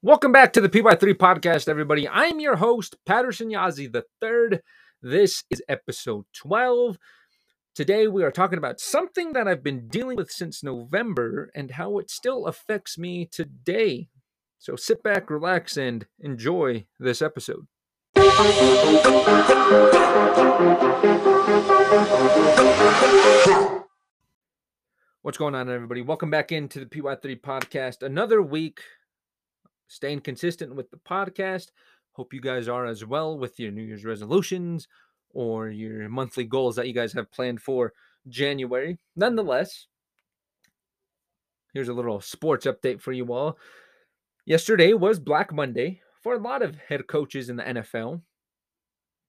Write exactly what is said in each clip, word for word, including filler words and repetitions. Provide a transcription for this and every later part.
Welcome back to the P Y three Podcast, everybody. I'm your host, Patterson Yazzie the third. This is episode twelve. Today, we are talking about something that I've been dealing with since November and how it still affects me today. So sit back, relax, and enjoy this episode. What's going on, everybody? Welcome back into the P Y three Podcast. Another week. Staying consistent with the podcast. Hope you guys are as well with your New Year's resolutions or your monthly goals that you guys have planned for January. Nonetheless, here's a little sports update for you all. Yesterday was Black Monday for a lot of head coaches in the N F L.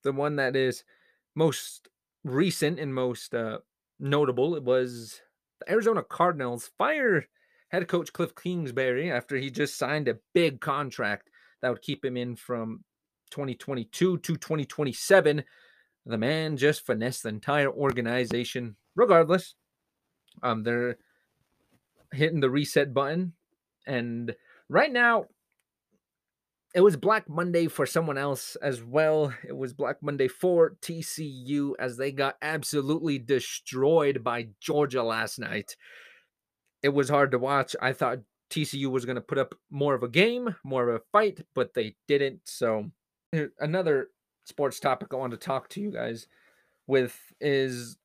The one that is most recent and most uh, notable, it was the Arizona Cardinals fire head coach Cliff Kingsbury after he just signed a big contract that would keep him in from twenty twenty-two to twenty twenty-seven. The man just finessed the entire organization. Regardless, um, they're hitting the reset button. And right now, it was Black Monday for someone else as well. It was Black Monday for T C U as they got absolutely destroyed by Georgia last night. It was hard to watch. I thought T C U was going to put up more of a game, more of a fight, but they didn't. So another sports topic I want to talk to you guys with is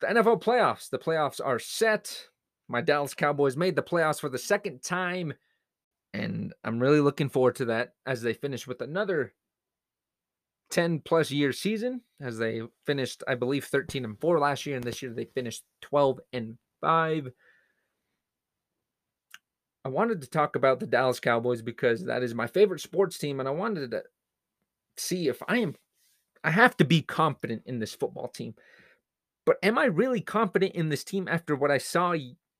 the N F L playoffs. The playoffs are set. My Dallas Cowboys made the playoffs for the second time, and I'm really looking forward to that as they finish with another ten-plus year season, as they finished, I believe, thirteen and four last year, and this year they finished twelve and five. I wanted to talk about the Dallas Cowboys because that is my favorite sports team, and I wanted to see if I am, I have to be confident in this football team. But am I really confident in this team after what I saw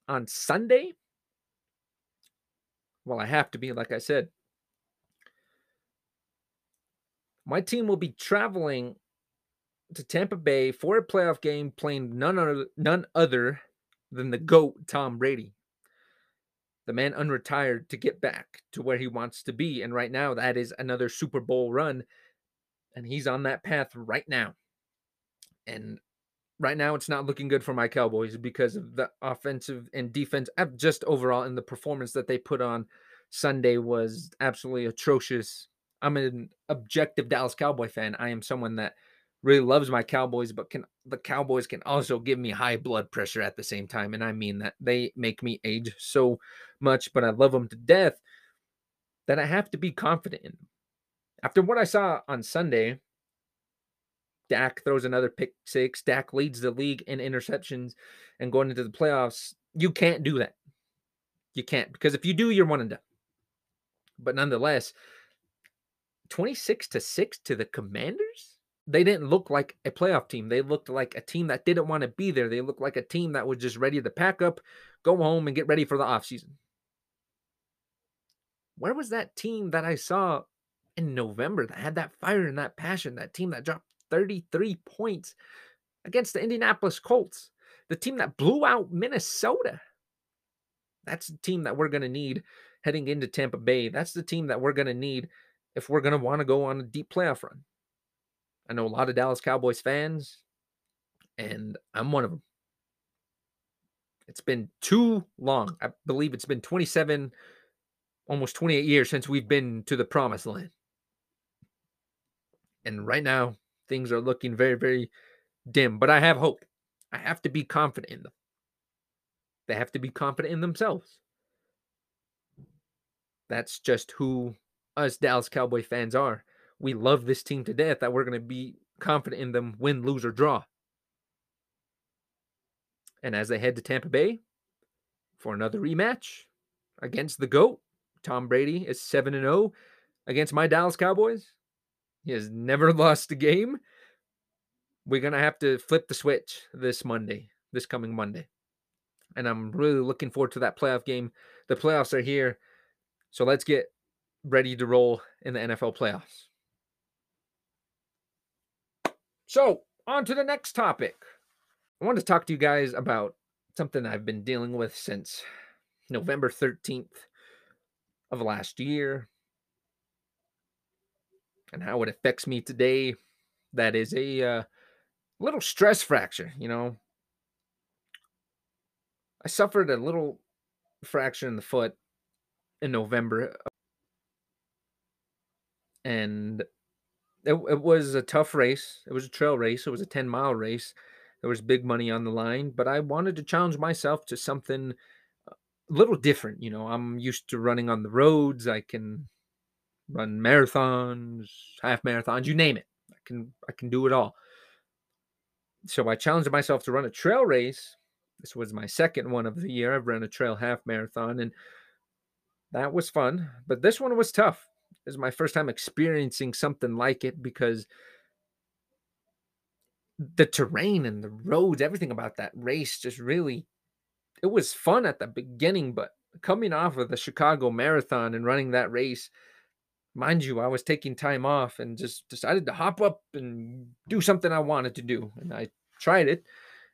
on Sunday? Well, I have to be, like I said. My team will be traveling to Tampa Bay for a playoff game playing none other, none other than the GOAT, Tom Brady. The man unretired to get back to where he wants to be. And right now, that is another Super Bowl run. And he's on that path right now. And right now, it's not looking good for my Cowboys because of the offensive and defense. Just overall, in the performance that they put on Sunday was absolutely atrocious. I'm an objective Dallas Cowboy fan. I am someone that really loves my Cowboys, but can the Cowboys can also give me high blood pressure at the same time. And I mean that. They make me age so much, but I love them to death that I have to be confident in them. After what I saw on Sunday, Dak throws another pick six. Dak leads the league in interceptions and going into the playoffs. You can't do that. You can't, because if you do, you're one and done. But nonetheless, twenty-six to six to the Commanders? They didn't look like a playoff team. They looked like a team that didn't want to be there. They looked like a team that was just ready to pack up, go home, and get ready for the offseason. Where was that team that I saw in November that had that fire and that passion, that team that dropped thirty-three points against the Indianapolis Colts, the team that blew out Minnesota? That's the team that we're going to need heading into Tampa Bay. That's the team that we're going to need if we're going to want to go on a deep playoff run. I know a lot of Dallas Cowboys fans, and I'm one of them. It's been too long. I believe it's been twenty-seven, almost twenty-eight years since we've been to the promised land. And right now, things are looking very, very dim. But I have hope. I have to be confident in them. They have to be confident in themselves. That's just who us Dallas Cowboy fans are. We love this team to death that we're going to be confident in them, win, lose, or draw. And as they head to Tampa Bay for another rematch against the GOAT, Tom Brady is seven and oh against my Dallas Cowboys. He has never lost a game. We're going to have to flip the switch this Monday, this coming Monday. And I'm really looking forward to that playoff game. The playoffs are here, so let's get ready to roll in the N F L playoffs. So, on to the next topic. I want to talk to you guys about something I've been dealing with since November thirteenth. of last year and how it affects me today. That is a uh, little stress fracture, you know. I suffered a little fracture in the foot in November. And it, it was a tough race. It was a trail race. It was a ten-mile race. There was big money on the line. But I wanted to challenge myself to something a little different. You know, I'm used to running on the roads. I can run marathons, half marathons, you name it. I can I can do it all. So I challenged myself to run a trail race. This was my second one of the year. I've run a trail half marathon, and that was fun. But this one was tough. It was my first time experiencing something like it because the terrain and the roads, everything about that race just really, it was fun at the beginning. But coming off of the Chicago Marathon and running that race, mind you, I was taking time off and just decided to hop up and do something I wanted to do. And I tried it.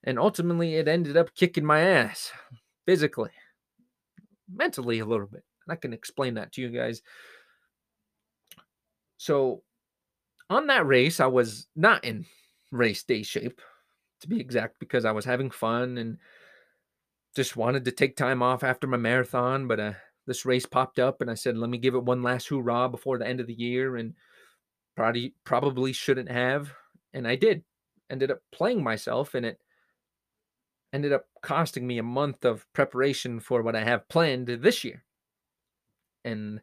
And ultimately, it ended up kicking my ass physically, mentally a little bit. And I can explain that to you guys. So on that race, I was not in race day shape, to be exact, because I was having fun and just wanted to take time off after my marathon. But uh, this race popped up and I said, let me give it one last hoorah before the end of the year. And probably, probably shouldn't have. And I did. Ended up playing myself in it. Ended up costing me a month of preparation for what I have planned this year. And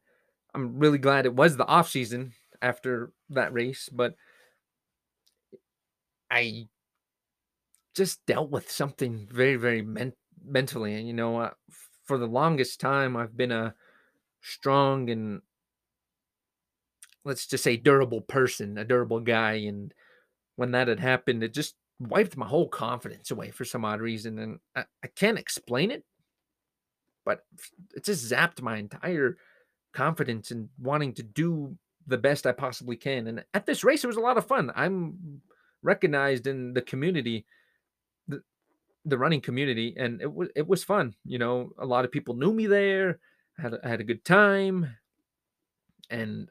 I'm really glad it was the off season after that race, but I just dealt with something very, very men- mentally. And, you know, uh, for the longest time, I've been a strong and, let's just say, durable person, a durable guy. And when that had happened, it just wiped my whole confidence away for some odd reason. And I, I can't explain it, but it just zapped my entire confidence in wanting to do the best I possibly can. And at this race, it was a lot of fun. I'm recognized in the community, the, the running community, and it was, it was fun. You know, a lot of people knew me there. I had, I had a good time. And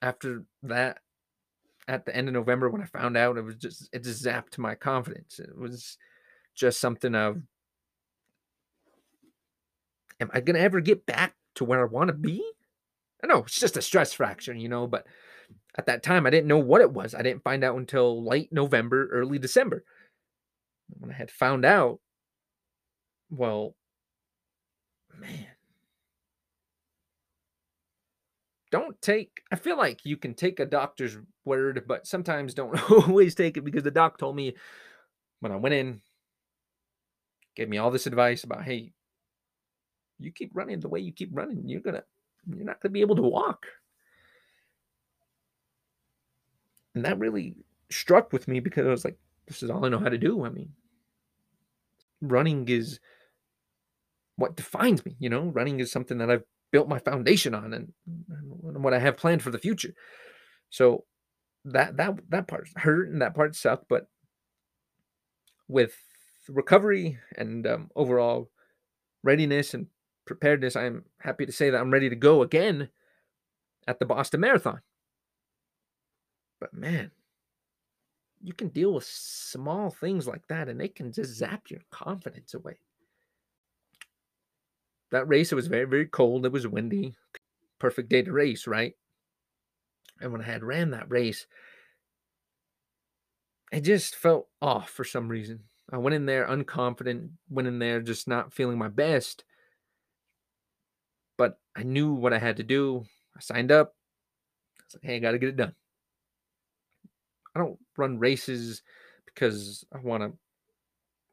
after that, at the end of November, when I found out, it was just, it just zapped my confidence. It was just something of, am I going to ever get back to where I want to be? I know it's just a stress fracture, you know, but at that time, I didn't know what it was. I didn't find out until late November, early December. When I had found out, well, man, don't take, I feel like you can take a doctor's word, but sometimes don't always take it, because the doc told me when I went in, gave me all this advice about, hey, you keep running the way you keep running, you're gonna, you're not gonna be able to walk. And that really struck with me, because I was like, this is all I know how to do. I mean, running is what defines me, you know, running is something that I've built my foundation on, and, and what I have planned for the future. So that, that, that part hurt and that part sucked, but with recovery and um, overall readiness and preparedness, I'm happy to say that I'm ready to go again at the Boston Marathon. But man, you can deal with small things like that and they can just zap your confidence away. That race, it was very, very cold. It was windy. Perfect day to race, right? And when I had ran that race, it just felt off for some reason. I went in there unconfident, went in there just not feeling my best. But I knew what I had to do. I signed up. I was like, hey, I got to get it done. I don't run races because I want to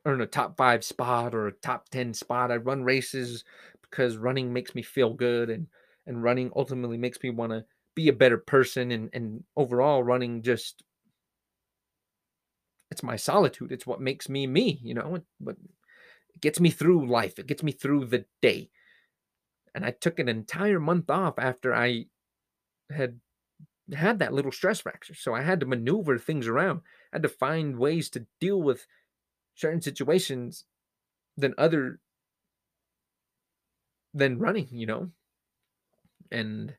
earn a top five spot or a top ten spot. I run races because running makes me feel good, and, and running ultimately makes me want to be a better person. And, and overall running just, it's my solitude. It's what makes me, me, you know, but it gets me through life. It gets me through the day. And I took an entire month off after I had had that little stress fracture. So I had to maneuver things around. I had to find ways to deal with certain situations than other than running, you know, And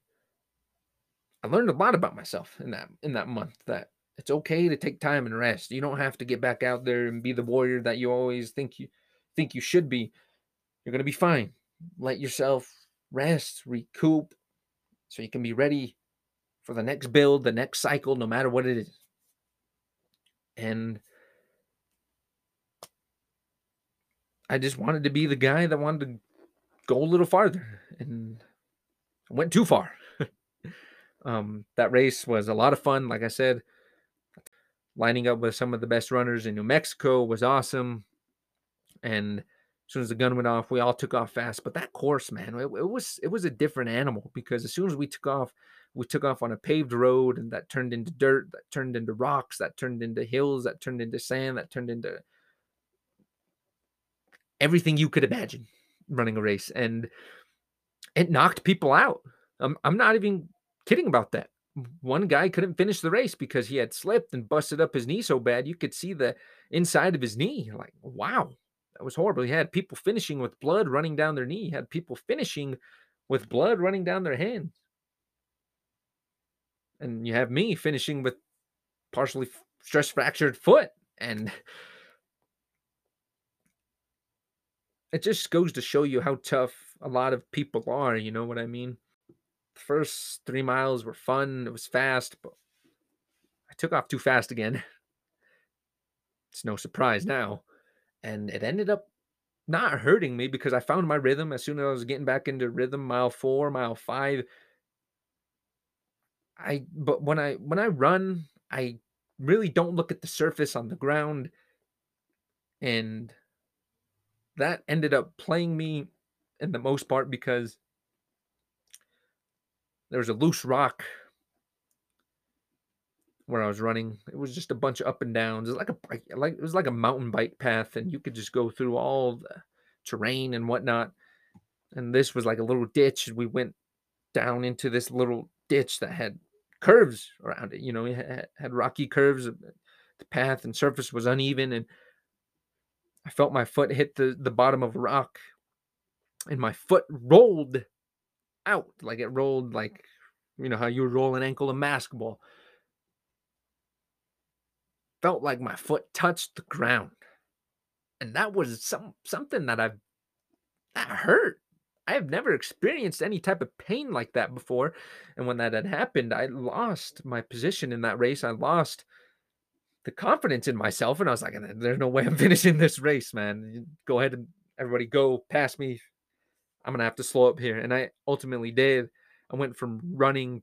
I learned a lot about myself in that in that month, that it's okay to take time and rest. You don't have to get back out there and be the warrior that you always think you think you should be. You're going to be fine. Let yourself rest, recoup, so you can be ready for the next build, the next cycle, no matter what it is. And I just wanted to be the guy that wanted to go a little farther, and I went too far. um, that race was a lot of fun. Like I said, lining up with some of the best runners in New Mexico was awesome. And as soon as the gun went off, we all took off fast. But that course, man, it, it was it was a different animal, because as soon as we took off, we took off on a paved road, and that turned into dirt, that turned into rocks, that turned into hills, that turned into sand, that turned into everything you could imagine running a race. And it knocked people out. I'm, I'm not even kidding about that. One guy couldn't finish the race because he had slipped and busted up his knee so bad you could see the inside of his knee. Like, wow. It was horrible. He had people finishing with blood running down their knee. He had people finishing with blood running down their hands. And you have me finishing with partially stress fractured foot. And it just goes to show you how tough a lot of people are. You know what I mean? The first three miles were fun. It was fast, but I took off too fast again. It's no surprise now. And it ended up not hurting me because I found my rhythm. As soon as I was getting back into rhythm, mile four, mile five, I, but when I, when I run, I really don't look at the surface on the ground. And that ended up playing me in the most part, because there was a loose rock where I was running. It was just a bunch of up and downs. It was like a like it was like a mountain bike path, and you could just go through all the terrain and whatnot. And this was like a little ditch, and we went down into this little ditch that had curves around it. You know, it had rocky curves. The path and surface was uneven, and I felt my foot hit the the bottom of a rock, and my foot rolled out like it rolled like you know how you roll an ankle in basketball. Felt like my foot touched the ground. And that was some something that I've, that hurt. I have never experienced any type of pain like that before. And when that had happened, I lost my position in that race. I lost the confidence in myself. And I was like, there's no way I'm finishing this race, man. Go ahead and everybody go past me. I'm going to have to slow up here. And I ultimately did. I went from running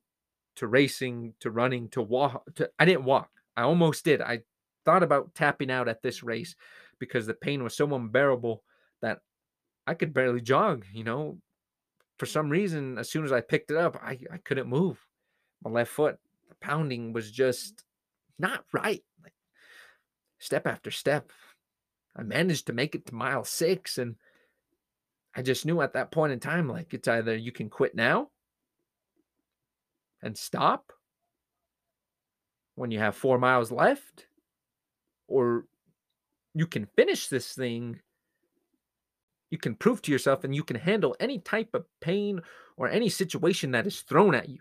to racing to running to walk. To, I didn't walk. I almost did. I thought about tapping out at this race because the pain was so unbearable that I could barely jog, you know. For some reason, as soon as I picked it up, I, I couldn't move. My left foot, the pounding was just not right. Like, step after step, I managed to make it to mile six, and I just knew at that point in time, like, it's either you can quit now and stop when you have four miles left, or you can finish this thing. You can prove to yourself, and you can handle any type of pain or any situation that is thrown at you.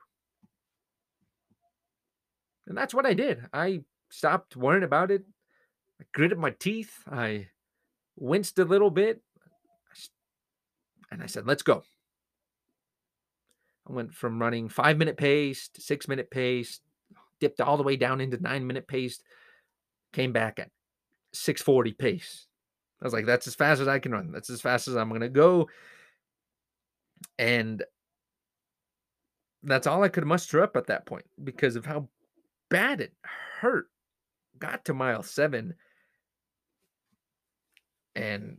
And that's what I did. I stopped worrying about it. I gritted my teeth. I winced a little bit, and I said, let's go. I went from running five minute pace to six minute pace, dipped all the way down into nine minute pace, came back at six forty pace. I was like, that's as fast as I can run. That's as fast as I'm going to go. And that's all I could muster up at that point because of how bad it hurt. Got to mile seven, and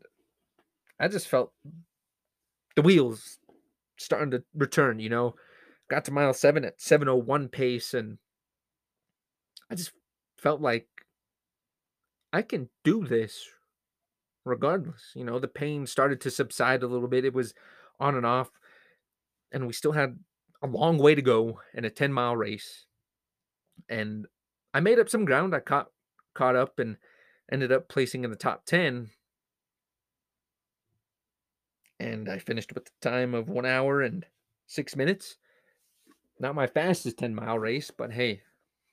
I just felt the wheels starting to return, you know. Got to mile seven at seven oh one pace, and I just felt like I can do this regardless. You know, the pain started to subside a little bit. It was on and off, and we still had a long way to go in a ten mile race. And I made up some ground. I caught, caught up and ended up placing in the top ten. And I finished with the time of one hour and six minutes. Not my fastest ten mile race, but hey,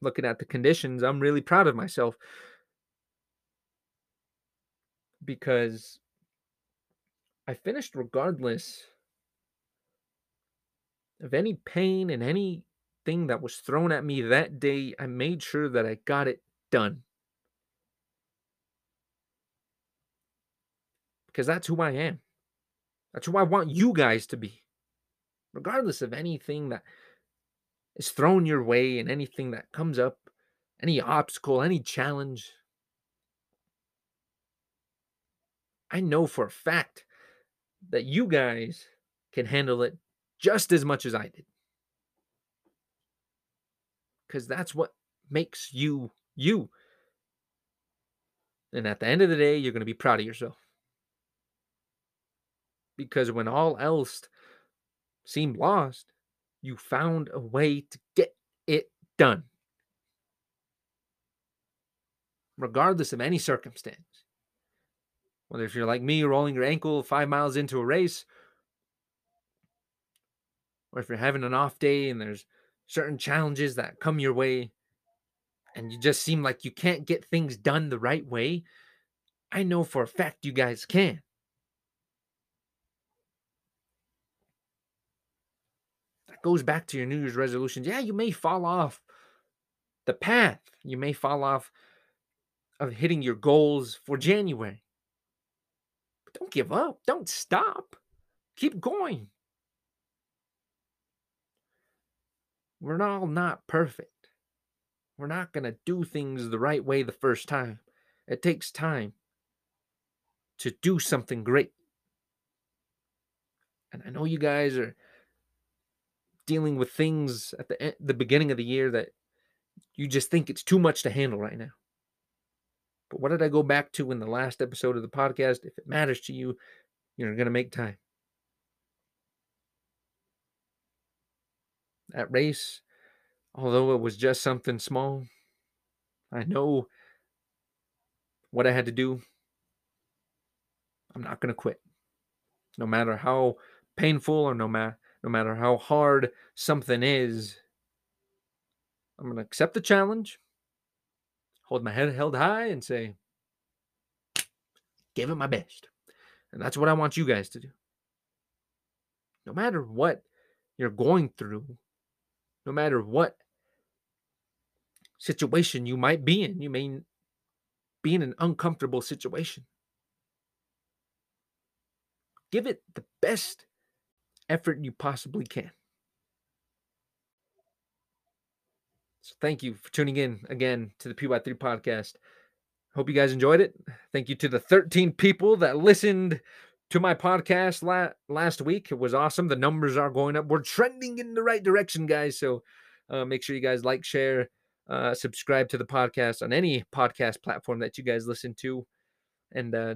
looking at the conditions, I'm really proud of myself because I finished regardless of any pain and anything that was thrown at me that day. I made sure that I got it done because that's who I am. That's who I want you guys to be, regardless of anything that is thrown your way and anything that comes up, any obstacle, any challenge. I know for a fact that you guys can handle it just as much as I did. Because that's what makes you, you. And at the end of the day, you're going to be proud of yourself. Because when all else seemed lost, you found a way to get it done. Regardless of any circumstance. Whether if you're like me, rolling your ankle five miles into a race, or if you're having an off day and there's certain challenges that come your way and you just seem like you can't get things done the right way, I know for a fact you guys can. Goes back to your New Year's resolutions. Yeah, you may fall off the path. You may fall off of hitting your goals for January. But don't give up. Don't stop. Keep going. We're all not perfect. We're not going to do things the right way the first time. It takes time to do something great. And I know you guys are dealing with things at the the beginning of the year that you just think it's too much to handle right now. But what did I go back to in the last episode of the podcast? If it matters to you, you're going to make time. That race, although it was just something small, I know what I had to do. I'm not going to quit. No matter how painful or no matter No matter how hard something is, I'm going to accept the challenge, hold my head held high, and say, give it my best. And that's what I want you guys to do. No matter what you're going through, no matter what situation you might be in, you may be in an uncomfortable situation. Give it the best effort you possibly can. So thank you for tuning in again to the P Y three podcast. Hope you guys enjoyed it. Thank you to the thirteen people that listened to my podcast la- last week. It was awesome. The numbers are going up. We're trending in the right direction, guys. So uh, make sure you guys like, share, uh, subscribe to the podcast on any podcast platform that you guys listen to. And uh,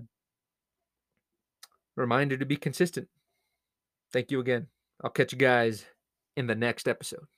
reminder to be consistent. Thank you again. I'll catch you guys in the next episode.